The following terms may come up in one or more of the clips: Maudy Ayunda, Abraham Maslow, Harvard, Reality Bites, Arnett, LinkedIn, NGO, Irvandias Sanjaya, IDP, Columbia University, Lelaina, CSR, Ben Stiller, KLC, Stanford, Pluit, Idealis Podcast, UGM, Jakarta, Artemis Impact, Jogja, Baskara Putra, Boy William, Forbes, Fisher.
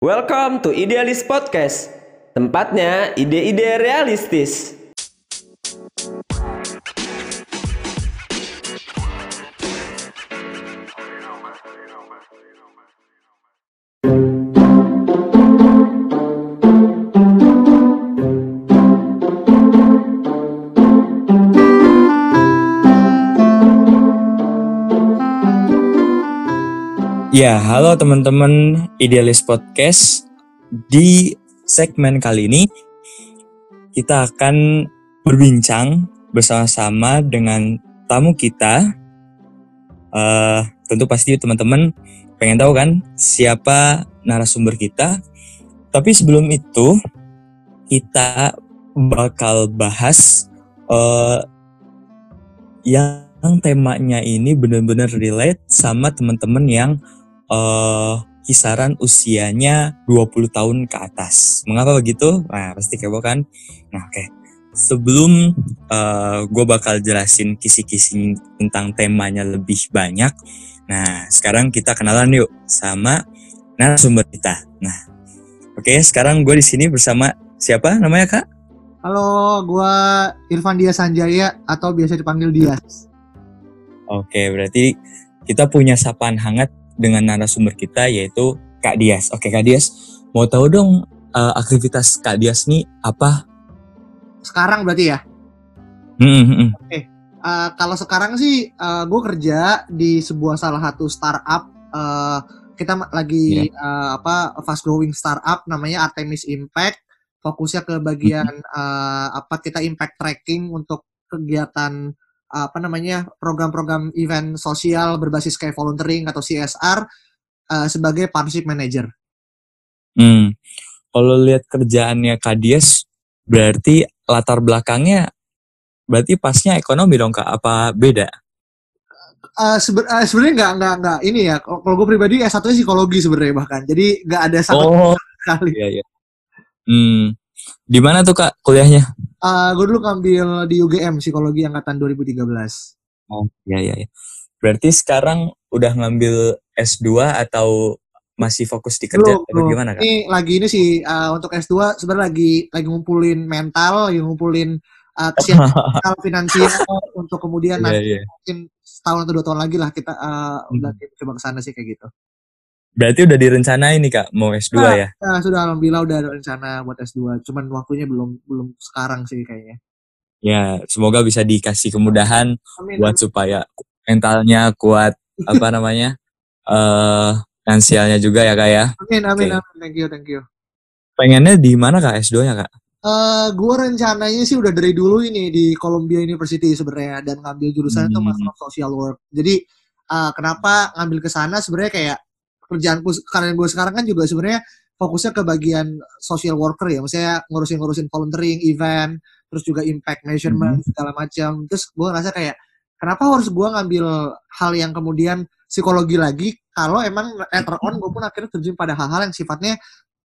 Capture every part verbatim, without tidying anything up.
Welcome to Idealis Podcast, tempatnya ide-ide realistis. Ya, halo teman-teman Idealis Podcast. Di segmen kali ini kita akan berbincang bersama-sama dengan tamu kita. Uh, tentu pasti teman-teman pengen tahu kan siapa narasumber kita. Tapi sebelum itu kita bakal bahas uh, yang temanya ini benar-benar relate sama teman-teman yang Uh, kisaran usianya dua puluh tahun ke atas. Mengapa begitu? Nah, pasti kepo kan? Nah, oke. Okay. Sebelum uh, gue bakal jelasin kisi-kisi tentang temanya lebih banyak. Nah, sekarang kita kenalan yuk sama narasumber kita. Nah, oke. Okay, sekarang gue di sini bersama siapa namanya, Kak? Halo, gue Irvandias Sanjaya atau biasa dipanggil Dias. Oke, okay, berarti kita punya sapaan hangat dengan narasumber kita yaitu Kak Dias. Oke Kak Dias, mau tahu dong uh, aktivitas Kak Dias nih apa? Sekarang berarti ya? Mm-hmm. Oke, uh, kalau sekarang sih uh, gue kerja di sebuah salah satu startup. Uh, kita lagi yeah. uh, apa fast growing startup namanya Artemis Impact. Fokusnya ke bagian mm-hmm. uh, apa kita impact tracking untuk kegiatan apa namanya program-program event sosial berbasis kayak volunteering atau C S R uh, sebagai partnership manager. Hmm, kalau lihat kerjaannya Kak Dias, berarti latar belakangnya berarti pasnya ekonomi dong Kak? Apa beda? Uh, sebe- uh, sebenarnya nggak nggak nggak ini ya. Kalau gue pribadi S satu-nya psikologi sebenarnya bahkan, jadi nggak ada satu kali. Oh, iya, iya. Hmm, di mana tuh Kak kuliahnya? Uh, gue dulu ambil di U G M, psikologi angkatan dua ribu tiga belas. Oh, iya, iya. Berarti sekarang udah ngambil S dua atau masih fokus di kerja? Belum, atau gimana, Kak? Ini lagi ini sih, uh, untuk S dua sebenarnya lagi lagi ngumpulin mental, lagi ngumpulin uh, kesiapan mental finansial untuk kemudian yeah, nanti yeah. mungkin setahun atau dua tahun lagi lah kita uh, hmm. udah coba kesana sih kayak gitu. Berarti udah direncanain nih Kak, mau S dua nah, ya? Nah, sudah alhamdulillah udah ada rencana buat S dua, cuman waktunya belum belum sekarang sih kayaknya. Ya, semoga bisa dikasih kemudahan amin, buat amin. Supaya mentalnya kuat, apa namanya, uh, finansialnya juga ya Kak ya. Amin, amin, okay. amin, thank you, thank you. Pengennya di mana Kak S dua-nya Kak? Uh, gue rencananya sih udah dari dulu ini di Columbia University sebenarnya, dan ngambil jurusannya hmm. tuh Master of Social Work. Jadi uh, kenapa ngambil ke sana sebenarnya kayak kerjaanku, karena gue sekarang kan juga sebenarnya fokusnya ke bagian social worker ya, maksudnya ngurusin-ngurusin volunteering, event, terus juga impact measurement, mm-hmm. segala macam. Terus gue ngerasa kayak, kenapa harus gue ngambil hal yang kemudian psikologi lagi, kalau emang later on gue pun akhirnya terjun pada hal-hal yang sifatnya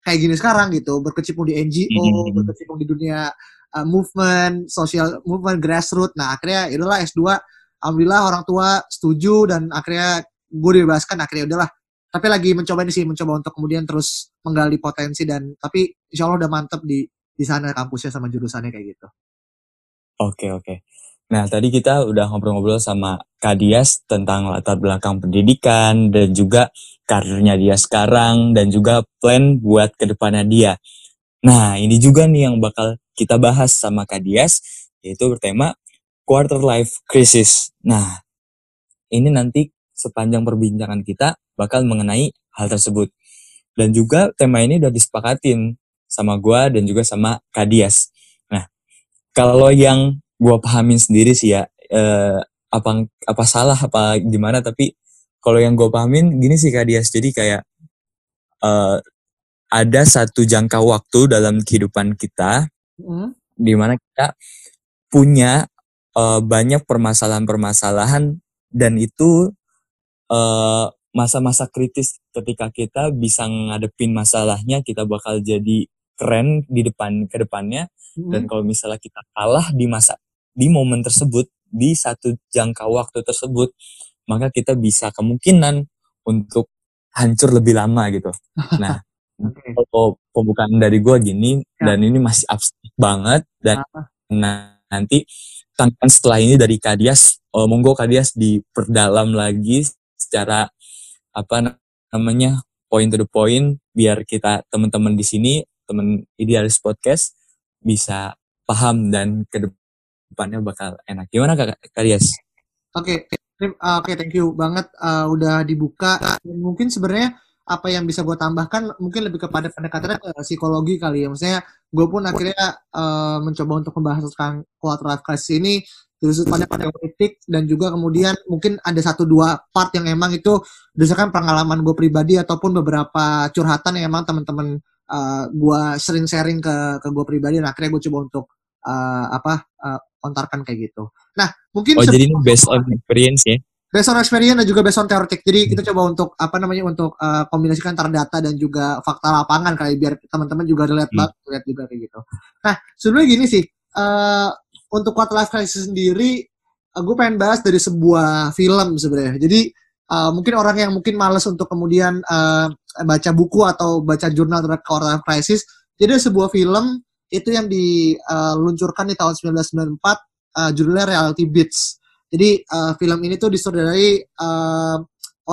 kayak gini sekarang gitu, berkecimpung di N G O, mm-hmm. berkecimpung di dunia uh, movement, social movement, grassroots. Nah akhirnya yaudahlah S dua, alhamdulillah orang tua setuju, dan akhirnya gue dibebaskan, akhirnya udahlah. Tapi lagi mencoba ini sih, mencoba untuk kemudian terus menggali potensi, dan tapi insya Allah udah mantep di di sana kampusnya sama jurusannya kayak gitu. Oke, oke. Nah tadi kita udah ngobrol-ngobrol sama Kak Dias tentang latar belakang pendidikan dan juga karirnya dia sekarang dan juga plan buat kedepannya dia. Nah ini juga nih yang bakal kita bahas sama Kak Dias, yaitu bertema quarter life crisis. Nah ini nanti sepanjang perbincangan kita bakal mengenai hal tersebut. Dan juga tema ini udah disepakatin sama gue dan juga sama Kak Dias. Nah, kalau yang gue pahamin sendiri sih ya, eh, apa apa salah, apa gimana, tapi kalau yang gue pahamin gini sih Kak Dias, jadi kayak eh, ada satu jangka waktu dalam kehidupan kita, mm. di mana kita punya eh, banyak permasalahan-permasalahan, dan itu eh, masa-masa kritis ketika kita bisa ngadepin masalahnya, kita bakal jadi keren di depan ke depannya. Hmm. Dan kalau misalnya kita kalah di masa di momen tersebut, di satu jangka waktu tersebut, maka kita bisa kemungkinan untuk hancur lebih lama gitu. Nah, okay. Kalau pembukaan dari gue gini ya. Dan ini masih abstrak banget dan ah. nah, nanti tantangan setelah ini dari Kak Dias, uh, monggo Kak Dias diperdalam lagi secara apa namanya point to the point biar kita teman-teman di sini teman Idealis Podcast bisa paham dan kedepannya bakal enak. Gimana Kak, Kak Dias? Oke, okay. oke okay, thank you banget uh, udah dibuka. Mungkin sebenarnya apa yang bisa gue tambahkan mungkin lebih kepada pendekatannya ke psikologi kali ya. Maksudnya gue pun akhirnya uh, mencoba untuk membahas tentang quarter life crisis ini dari sudut pandang politik dan juga kemudian mungkin ada satu dua part yang emang itu berdasarkan pengalaman gue pribadi ataupun beberapa curhatan yang emang teman-teman uh, gue sering sharing ke ke gue pribadi dan akhirnya gue coba untuk uh, apa uh, kontarkan kayak gitu. Nah mungkin oh jadi ini based on experience ya? Based on experience dan juga based on teoretik. Jadi kita coba untuk apa namanya untuk uh, kombinasikan antara data dan juga fakta lapangan kali biar teman-teman juga relate banget, hmm. relate juga kayak gitu. Nah, sebenarnya gini sih, uh, untuk quarter life crisis sendiri, uh, gue pengen bahas dari sebuah film sebenarnya. Jadi uh, mungkin orang yang mungkin malas untuk kemudian uh, baca buku atau baca jurnal tentang quarter life crisis, jadi ada sebuah film itu yang diluncurkan di tahun sembilan belas sembilan puluh empat, uh, judulnya Reality Bites. Jadi uh, film ini tuh disutradarai uh,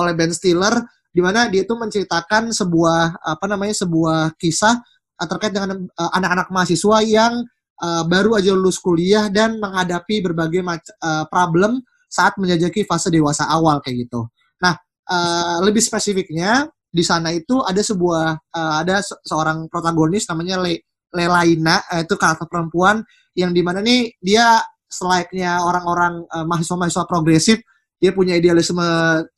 oleh Ben Stiller, di mana dia tuh menceritakan sebuah apa namanya sebuah kisah uh, terkait dengan uh, anak-anak mahasiswa yang uh, baru aja lulus kuliah dan menghadapi berbagai mac- uh, problem saat menjajaki fase dewasa awal kayak gitu. Nah, uh, lebih spesifiknya di sana itu ada sebuah uh, ada se- seorang protagonis namanya Le- Lelaina, uh, itu karakter perempuan yang di mana nih dia selainnya orang-orang uh, mahasiswa-mahasiswa progresif, dia punya idealisme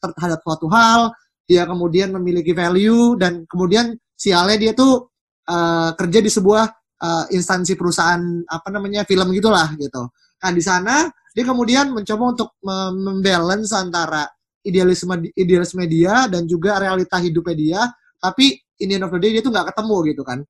terhadap suatu hal, dia kemudian memiliki value, dan kemudian sialnya dia tuh uh, kerja di sebuah uh, instansi perusahaan, apa namanya, film gitulah gitu. Nah, di sana, dia kemudian mencoba untuk membalance antara idealisme idealisme dia dan juga realita hidupnya dia, tapi in the end of the day, dia tuh nggak ketemu gitu kan.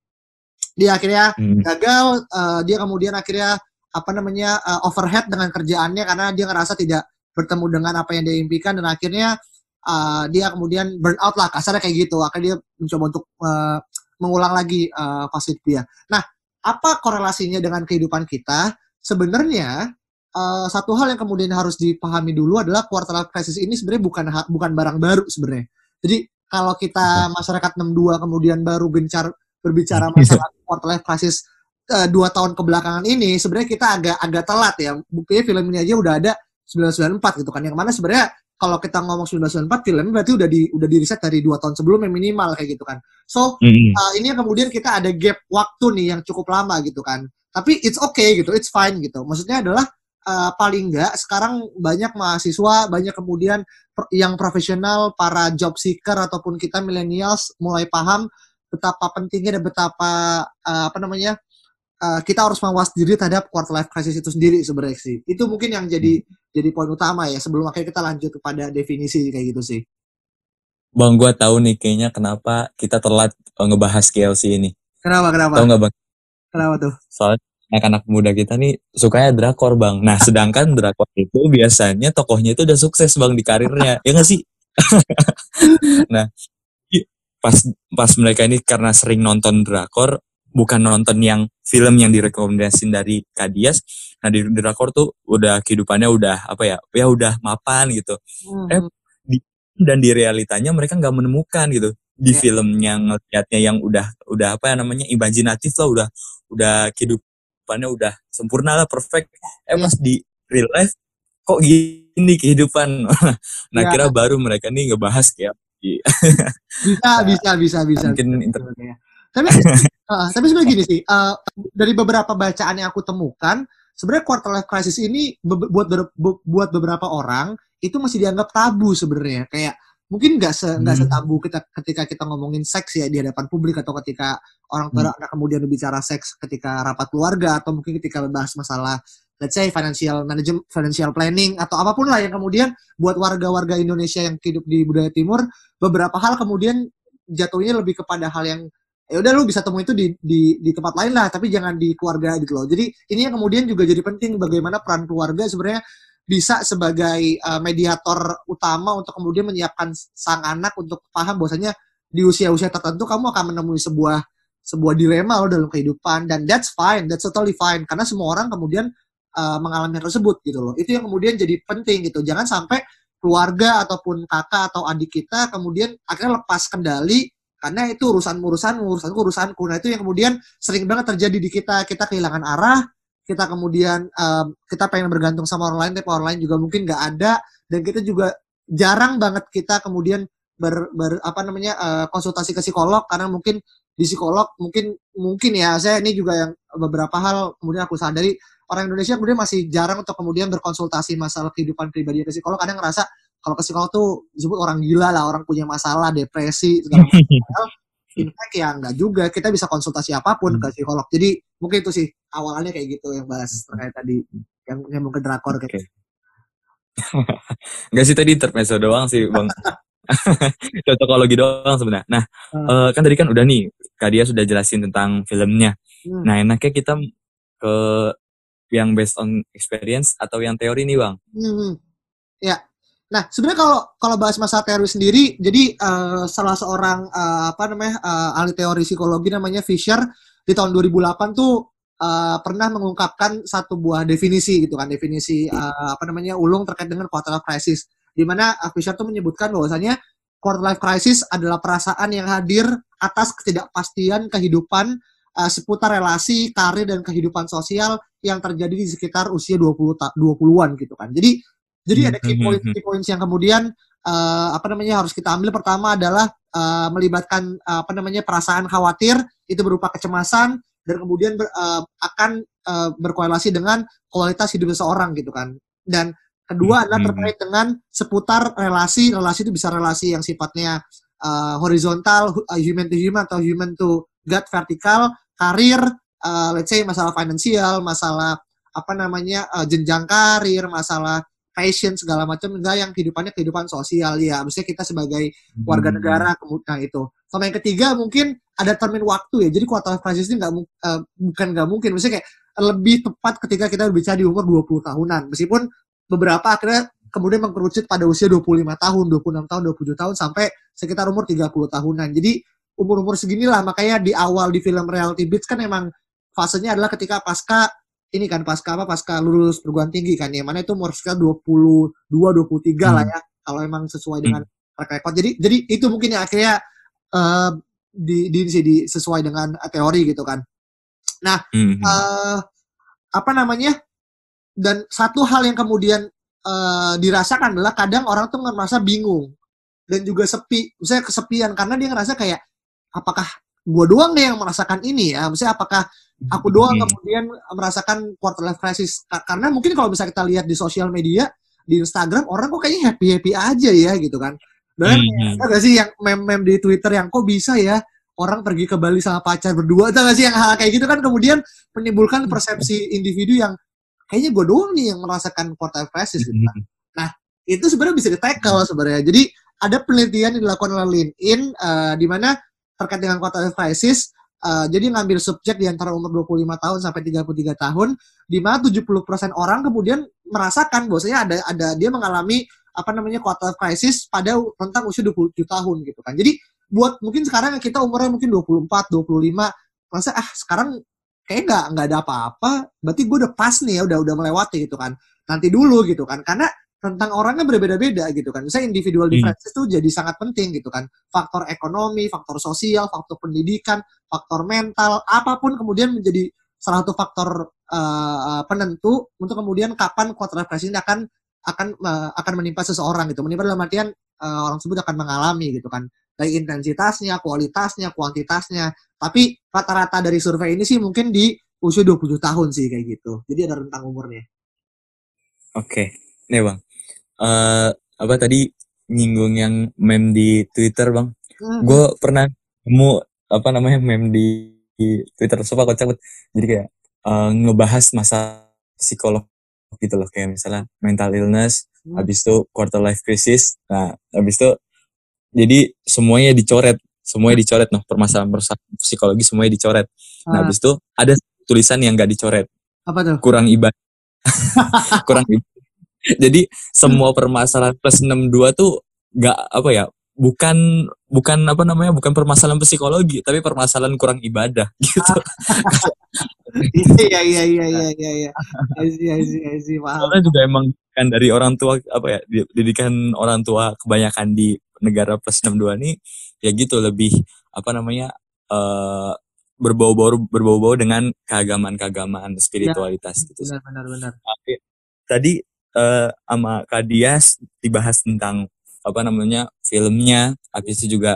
Dia akhirnya hmm. gagal, uh, dia kemudian akhirnya apa namanya uh, overhead dengan kerjaannya karena dia ngerasa tidak bertemu dengan apa yang dia impikan dan akhirnya uh, dia kemudian burn out lah kasarnya kayak gitu. Akhirnya dia mencoba untuk uh, mengulang lagi uh, fase dia. Nah, apa korelasinya dengan kehidupan kita? Sebenarnya uh, satu hal yang kemudian harus dipahami dulu adalah quarter life crisis ini sebenarnya bukan ha- bukan barang baru sebenarnya. Jadi kalau kita masyarakat enam puluh dua kemudian baru gencar berbicara masalah quarter life crisis Uh, dua tahun kebelakangan ini sebenarnya kita agak agak telat ya. Buktinya film ini aja udah ada sembilan belas sembilan puluh empat gitu kan. Yang mana sebenarnya kalau kita ngomong sembilan belas sembilan puluh empat film berarti udah di udah diriset dari dua tahun sebelumnya minimal kayak gitu kan. So, uh, ini kemudian kita ada gap waktu nih yang cukup lama gitu kan. Tapi it's okay gitu, it's fine gitu. Maksudnya adalah uh, paling enggak sekarang banyak mahasiswa, banyak kemudian per, yang profesional, para job seeker ataupun kita millennials mulai paham betapa pentingnya dan betapa uh, apa namanya Uh, kita harus mawas diri terhadap quarter life crisis itu sendiri sebenarnya sih. Itu mungkin yang jadi hmm. jadi poin utama ya sebelum akhirnya kita lanjut kepada definisi kayak gitu sih. Bang, gua tahu nih kayaknya kenapa kita telat ngebahas K L C ini. Kenapa kenapa? Tahu enggak, Bang? Kenapa tuh? Soalnya anak-anak muda kita nih sukanya drakor, Bang. Nah, sedangkan drakor itu biasanya tokohnya itu udah sukses, Bang, di karirnya. Ya enggak sih? Nah, pas pas mereka ini karena sering nonton drakor, bukan nonton yang film yang direkomendasiin dari Kak Dias. Nah di drakor tuh udah kehidupannya udah apa ya, ya udah mapan gitu. Hmm. Eh, di, dan di realitanya mereka nggak menemukan gitu. Di yeah. film yang ngelihatnya yang udah udah apa ya namanya imajinatif lah, udah udah kehidupannya udah sempurna lah, perfect. Eh yeah. Pas di real life kok gini kehidupan. Nah yeah. Kira baru mereka nih ngebahas kayak bisa bisa bisa bisa. Mungkin internet. Tapi, uh, tapi sebenarnya gini sih, uh, dari beberapa bacaan yang aku temukan, sebenarnya quarter life crisis ini be- buat ber- bu- buat beberapa orang itu masih dianggap tabu sebenarnya. Kayak mungkin nggak se nggak hmm. setabu kita ketika kita ngomongin seks ya di hadapan publik atau ketika orang tua hmm. kemudian berbicara seks ketika rapat keluarga atau mungkin ketika membahas masalah let's say financial management, financial planning atau apapun lah yang kemudian buat warga-warga Indonesia yang hidup di budaya timur beberapa hal kemudian jatuhnya lebih kepada hal yang ya udah lu bisa temuin itu di, di di tempat lain lah, tapi jangan di keluarga gitu loh. Jadi ini yang kemudian juga jadi penting bagaimana peran keluarga sebenarnya bisa sebagai uh, mediator utama untuk kemudian menyiapkan sang anak untuk paham bahwasanya di usia-usia tertentu kamu akan menemui sebuah sebuah dilema lo dalam kehidupan, dan that's fine, that's totally fine, karena semua orang kemudian uh, mengalami hal tersebut gitu loh. Itu yang kemudian jadi penting gitu. Jangan sampai keluarga ataupun kakak atau adik kita kemudian akhirnya lepas kendali karena itu urusan-urusan urusanku urusanku. Nah, itu yang kemudian sering banget terjadi di kita, kita kehilangan arah, kita kemudian um, kita pengen bergantung sama orang lain tapi orang lain juga mungkin nggak ada, dan kita juga jarang banget kita kemudian ber, ber apa namanya uh, konsultasi ke psikolog, karena mungkin di psikolog mungkin mungkin ya saya ini juga yang beberapa hal kemudian aku sadari orang Indonesia kemudian masih jarang untuk kemudian berkonsultasi masalah kehidupan pribadi ke psikolog. Kadang ngerasa kalau ke psikolog tuh disebut orang gila lah, orang punya masalah, depresi segala macam. Impact ya enggak juga, kita bisa konsultasi apapun ke psikolog. Jadi mungkin itu sih awalannya kayak gitu yang bahas terkait tadi yang yang mungkin drakor kayak. Okay. Enggak sih tadi intermezzo doang sih bang. Cocokologi doang sebenarnya. Nah hmm. kan tadi kan udah nih Kak Dia sudah jelasin tentang filmnya. Hmm. Nah enaknya kita ke yang based on experience atau yang teori nih bang? Hmm. Ya. Nah sebenarnya kalau kalau bahas masalah teori sendiri, jadi uh, salah seorang uh, apa namanya uh, ahli teori psikologi namanya Fisher di tahun dua ribu delapan tuh uh, pernah mengungkapkan satu buah definisi gitu kan, definisi uh, apa namanya ulung terkait dengan quarter life crisis. Di mana Fisher tuh menyebutkan bahwasanya quarter life crisis adalah perasaan yang hadir atas ketidakpastian kehidupan uh, seputar relasi, karir, dan kehidupan sosial yang terjadi di sekitar usia dua puluhan gitu kan. Jadi jadi ada key point, key points yang kemudian uh, apa namanya harus kita ambil. Pertama adalah uh, melibatkan uh, apa namanya perasaan khawatir, itu berupa kecemasan, dan kemudian ber, uh, akan uh, berkorelasi dengan kualitas hidup seseorang gitu kan. Dan kedua adalah terkait dengan seputar relasi. Relasi itu bisa relasi yang sifatnya uh, horizontal, uh, human to human, atau human to God, vertikal, karir, uh, let's say masalah finansial, masalah apa namanya uh, jenjang karir, masalah passion segala macam, enggak yang kehidupannya kehidupan sosial ya. Maksudnya kita sebagai warga negara kemudian itu. Sama yang ketiga mungkin ada termin waktu ya. Jadi quarter life crisis ini enggak uh, bukan enggak mungkin. Maksudnya kayak lebih tepat ketika kita berbicara di umur dua puluh tahunan. Meskipun beberapa akhirnya kemudian mengkerucut pada usia dua puluh lima tahun, dua puluh enam tahun, dua puluh tujuh tahun, sampai sekitar umur tiga puluh tahunan. Jadi umur-umur seginilah, makanya di awal di film Reality Bites kan emang fasenya adalah ketika pasca, ini kan pasca apa, pasca lulus perguruan tinggi kan, yang mana itu umur sekitar dua puluh dua, dua puluh tiga hmm. lah ya, kalau emang sesuai hmm. dengan rekod. Jadi jadi itu mungkin yang akhirnya uh, di, di, di, di sesuai dengan teori gitu kan. Nah, hmm. uh, apa namanya, dan satu hal yang kemudian uh, dirasakan adalah kadang orang tuh ngerasa bingung dan juga sepi, misalnya kesepian, karena dia ngerasa kayak apakah gua doang deh yang merasakan ini ya, misalnya apakah aku doang hmm. kemudian merasakan quarter life crisis. Karena mungkin kalau bisa kita lihat di sosial media, di Instagram, orang kok kayaknya happy-happy aja ya gitu kan. Dan hmm. ada gak sih yang meme-meme di Twitter yang kok bisa ya orang pergi ke Bali sama pacar berdua, ada gak sih yang hal kayak gitu kan, kemudian menimbulkan persepsi individu yang kayaknya gue doang nih yang merasakan quarter life crisis gitu kan. Nah, itu sebenarnya bisa di-tackle sebenarnya. Jadi, ada penelitian yang dilakukan oleh LinkedIn, uh, di mana terkait dengan quarter life crisis, uh, jadi ngambil subjek di antara umur dua puluh lima tahun sampai tiga puluh tiga tahun, di mana tujuh puluh persen orang kemudian merasakan bahwasanya ada ada dia mengalami apa namanya quarter life crisis pada rentang usia dua puluh tujuh tahun gitu kan. Jadi, buat mungkin sekarang kita umurnya mungkin dua puluh empat, dua puluh lima, masa ah sekarang kayak nggak nggak ada apa-apa, berarti gue udah pas nih ya, udah udah melewati gitu kan. Nanti dulu gitu kan, karena tentang orangnya berbeda-beda gitu kan. Misalnya individual differences itu hmm. jadi sangat penting gitu kan. Faktor ekonomi, faktor sosial, faktor pendidikan, faktor mental, apapun kemudian menjadi salah satu faktor uh, penentu untuk kemudian kapan quarter life crisis ini akan akan uh, akan menimpa seseorang gitu. Menimpa dalam artian uh, orang tersebut akan mengalami gitu kan. Dari intensitasnya, kualitasnya, kuantitasnya. Tapi rata-rata dari survei ini sih mungkin di usia dua puluh tahun sih kayak gitu. Jadi ada rentang umurnya. Oke, okay. Nih bang. Uh, apa tadi nyinggung yang meme di Twitter bang? Hmm. Gue pernah nemu apa namanya meme di, di Twitter. Sumpah kocak banget. Jadi kayak uh, ngebahas masa psikolog gitu loh. Kayak misalnya mental illness, hmm. habis itu quarter life crisis. Nah, habis itu jadi semuanya dicoret. Semuanya dicoret, noh permasalahan-permasalahan psikologi semuanya dicoret. Ah. Nah, habis itu ada tulisan yang gak dicoret. Apa tuh? Kurang ibadah. Kurang ibadah. Jadi semua permasalahan plus enam puluh dua tuh gak apa ya, bukan bukan apa namanya bukan permasalahan psikologi, tapi permasalahan kurang ibadah gitu. Iya iya iya iya iya. Iya iya iya. Karena juga emang kan dari orang tua, apa ya, didikan orang tua kebanyakan di negara plus enam puluh dua ini ya gitu, lebih apa namanya uh, berbau-bau berbau-bau dengan keagamaan-keagamaan, spiritualitas ya, gitu. Benar benar benar. Tadi uh, sama Kak Dias dibahas tentang apa namanya filmnya, habis itu juga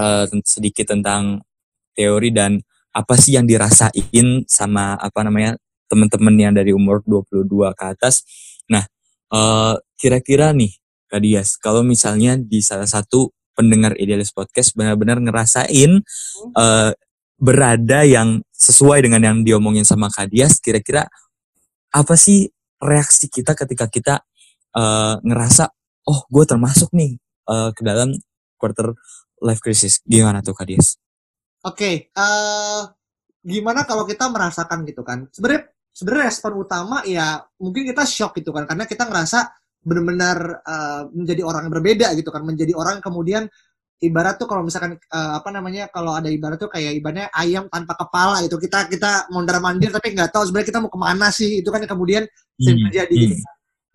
uh, sedikit tentang teori dan apa sih yang dirasain sama apa namanya teman-teman yang dari umur dua puluh dua ke atas. Nah, uh, kira-kira nih Kak Dias, kalau misalnya di salah satu pendengar Idealis Podcast benar-benar ngerasain uh, berada yang sesuai dengan yang diomongin sama Kak Dias, kira-kira apa sih reaksi kita ketika kita uh, ngerasa oh, gue termasuk nih uh, ke dalam quarter life crisis. Gimana tuh Kak Dias? Oke, okay, uh, gimana kalau kita merasakan gitu kan? Sebenarnya sebenarnya respon utama ya mungkin kita shock gitu kan, karena kita ngerasa benar-benar uh, menjadi orang yang berbeda gitu kan, menjadi orang kemudian ibarat tuh kalau misalkan uh, apa namanya kalau ada ibarat tuh kayak ibaratnya ayam tanpa kepala gitu, kita kita mondar-mandir tapi nggak tahu sebenarnya kita mau kemana sih, itu kan kemudian hmm, terjadi. Hmm. Gitu.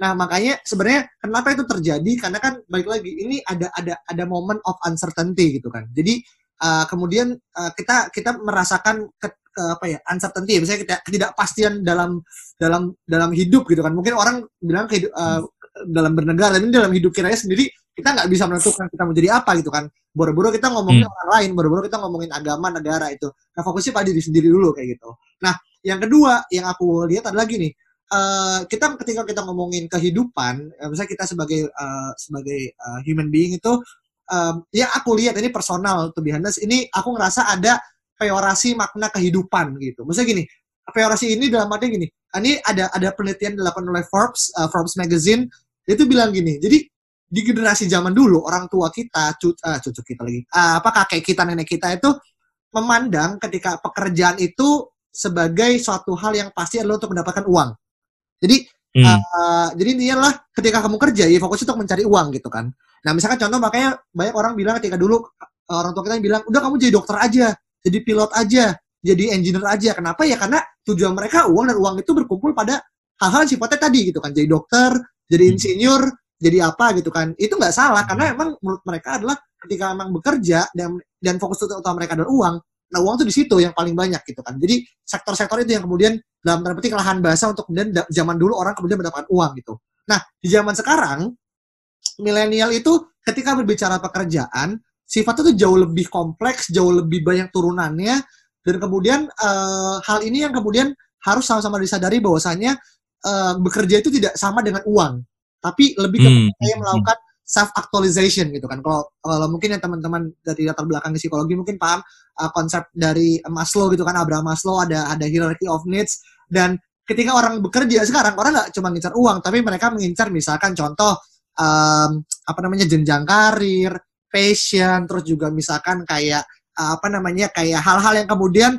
Nah, makanya sebenarnya kenapa itu terjadi? Karena kan balik lagi ini ada ada ada moment of uncertainty gitu kan. Jadi uh, kemudian uh, kita kita merasakan ke, ke, apa ya? uncertainty, misalnya kita ketidakpastian dalam dalam dalam hidup gitu kan. Mungkin orang bilang ke, uh, dalam bernegara, tapi dalam hidup kiranya sendiri kita nggak bisa menentukan kita menjadi apa gitu kan. Boro-boro kita ngomongin hmm. orang lain, boro-boro kita ngomongin agama, negara itu. Nah, fokusnya pada diri sendiri dulu kayak gitu. Nah, yang kedua yang aku lihat adalah gini. Uh, kita ketika kita ngomongin kehidupan, ya misalnya kita sebagai uh, sebagai uh, human being itu, um, ya aku lihat ini personal to be honest, ini aku ngerasa ada peyorasi makna kehidupan gitu. Maksudnya gini, peyorasi ini dalam arti gini, ini ada ada penelitian dilakukan oleh Forbes, uh, Forbes magazine, itu bilang gini, jadi di generasi zaman dulu orang tua kita, cu- uh, cucu kita lagi, uh, apa kakek kita, nenek kita itu memandang ketika pekerjaan itu sebagai suatu hal yang pasti adalah untuk mendapatkan uang. Jadi, hmm. uh, jadi intinya lah ketika kamu kerja ya fokusnya untuk mencari uang gitu kan. Nah misalkan contoh, makanya banyak orang bilang ketika dulu orang tua kita bilang, udah kamu jadi dokter aja, jadi pilot aja, jadi engineer aja. Kenapa ya? Karena tujuan mereka uang, dan uang itu berkumpul pada hal-hal sifatnya tadi gitu kan. Jadi dokter, jadi insinyur, hmm. jadi apa gitu kan. Itu nggak salah karena emang menurut mereka adalah ketika emang bekerja dan dan fokus utama mereka adalah uang. Nah uang tuh di situ yang paling banyak gitu kan. Jadi sektor-sektor itu yang kemudian dalam tanda petik lahan bahasa untuk kemudian da- zaman dulu orang kemudian mendapatkan uang gitu. Nah di zaman sekarang milenial itu ketika berbicara pekerjaan sifatnya tuh jauh lebih kompleks, jauh lebih banyak turunannya, dan kemudian uh, hal ini yang kemudian harus sama-sama disadari bahwasannya uh, bekerja itu tidak sama dengan uang, tapi lebih kepada hmm. melakukan self-actualization gitu kan. Kalau, kalau mungkin yang teman-teman dari latar belakang psikologi mungkin paham uh, konsep dari Maslow gitu kan, Abraham Maslow, ada ada hierarchy of needs. Dan ketika orang bekerja sekarang, orang nggak cuma ngincar uang, tapi mereka mengincar misalkan contoh um, apa namanya jenjang karir, passion, terus juga misalkan kayak uh, apa namanya kayak hal-hal yang kemudian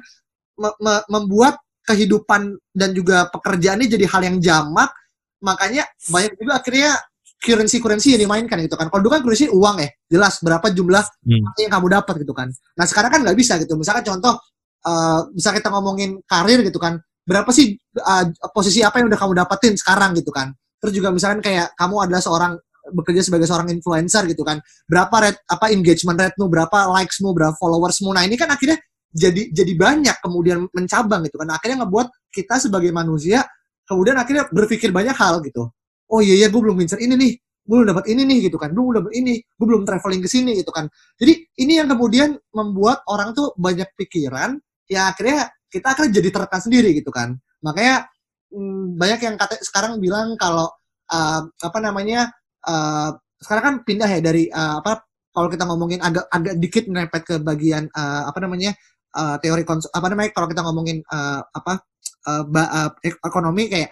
me- me- membuat kehidupan dan juga pekerjaan ini jadi hal yang jamak. Makanya banyak juga akhirnya currency-currency yang dimainkan gitu kan. Kalau dulu kan currency uang ya, jelas berapa jumlah hmm. yang kamu dapat gitu kan. Nah sekarang kan nggak bisa gitu. Misalkan contoh, uh, bisa kita ngomongin karir gitu kan. Berapa sih uh, posisi apa yang udah kamu dapetin sekarang gitu kan. Terus juga misalkan kayak kamu adalah seorang, bekerja sebagai seorang influencer gitu kan. Berapa rate, apa engagement rate-mu, berapa likes-mu, berapa followers-mu. Nah ini kan akhirnya jadi jadi banyak kemudian mencabang gitu kan. Nah, akhirnya ngebuat kita sebagai manusia kemudian akhirnya berpikir banyak hal gitu. Oh iya ya, gue belum ngincer ini nih, gue belum dapat ini nih gitu kan, gue belum dapat ini, gue belum traveling ke sini gitu kan. Jadi ini yang kemudian membuat orang tuh banyak pikiran, ya akhirnya kita akan jadi tertekan sendiri gitu kan. Makanya hmm, banyak yang kata sekarang bilang kalau uh, apa namanya uh, sekarang kan pindah ya dari uh, apa kalau kita ngomongin agak agak dikit merempet ke bagian uh, apa namanya uh, teori kons- apa namanya kalau kita ngomongin uh, apa uh, ba- uh, ekonomi, kayak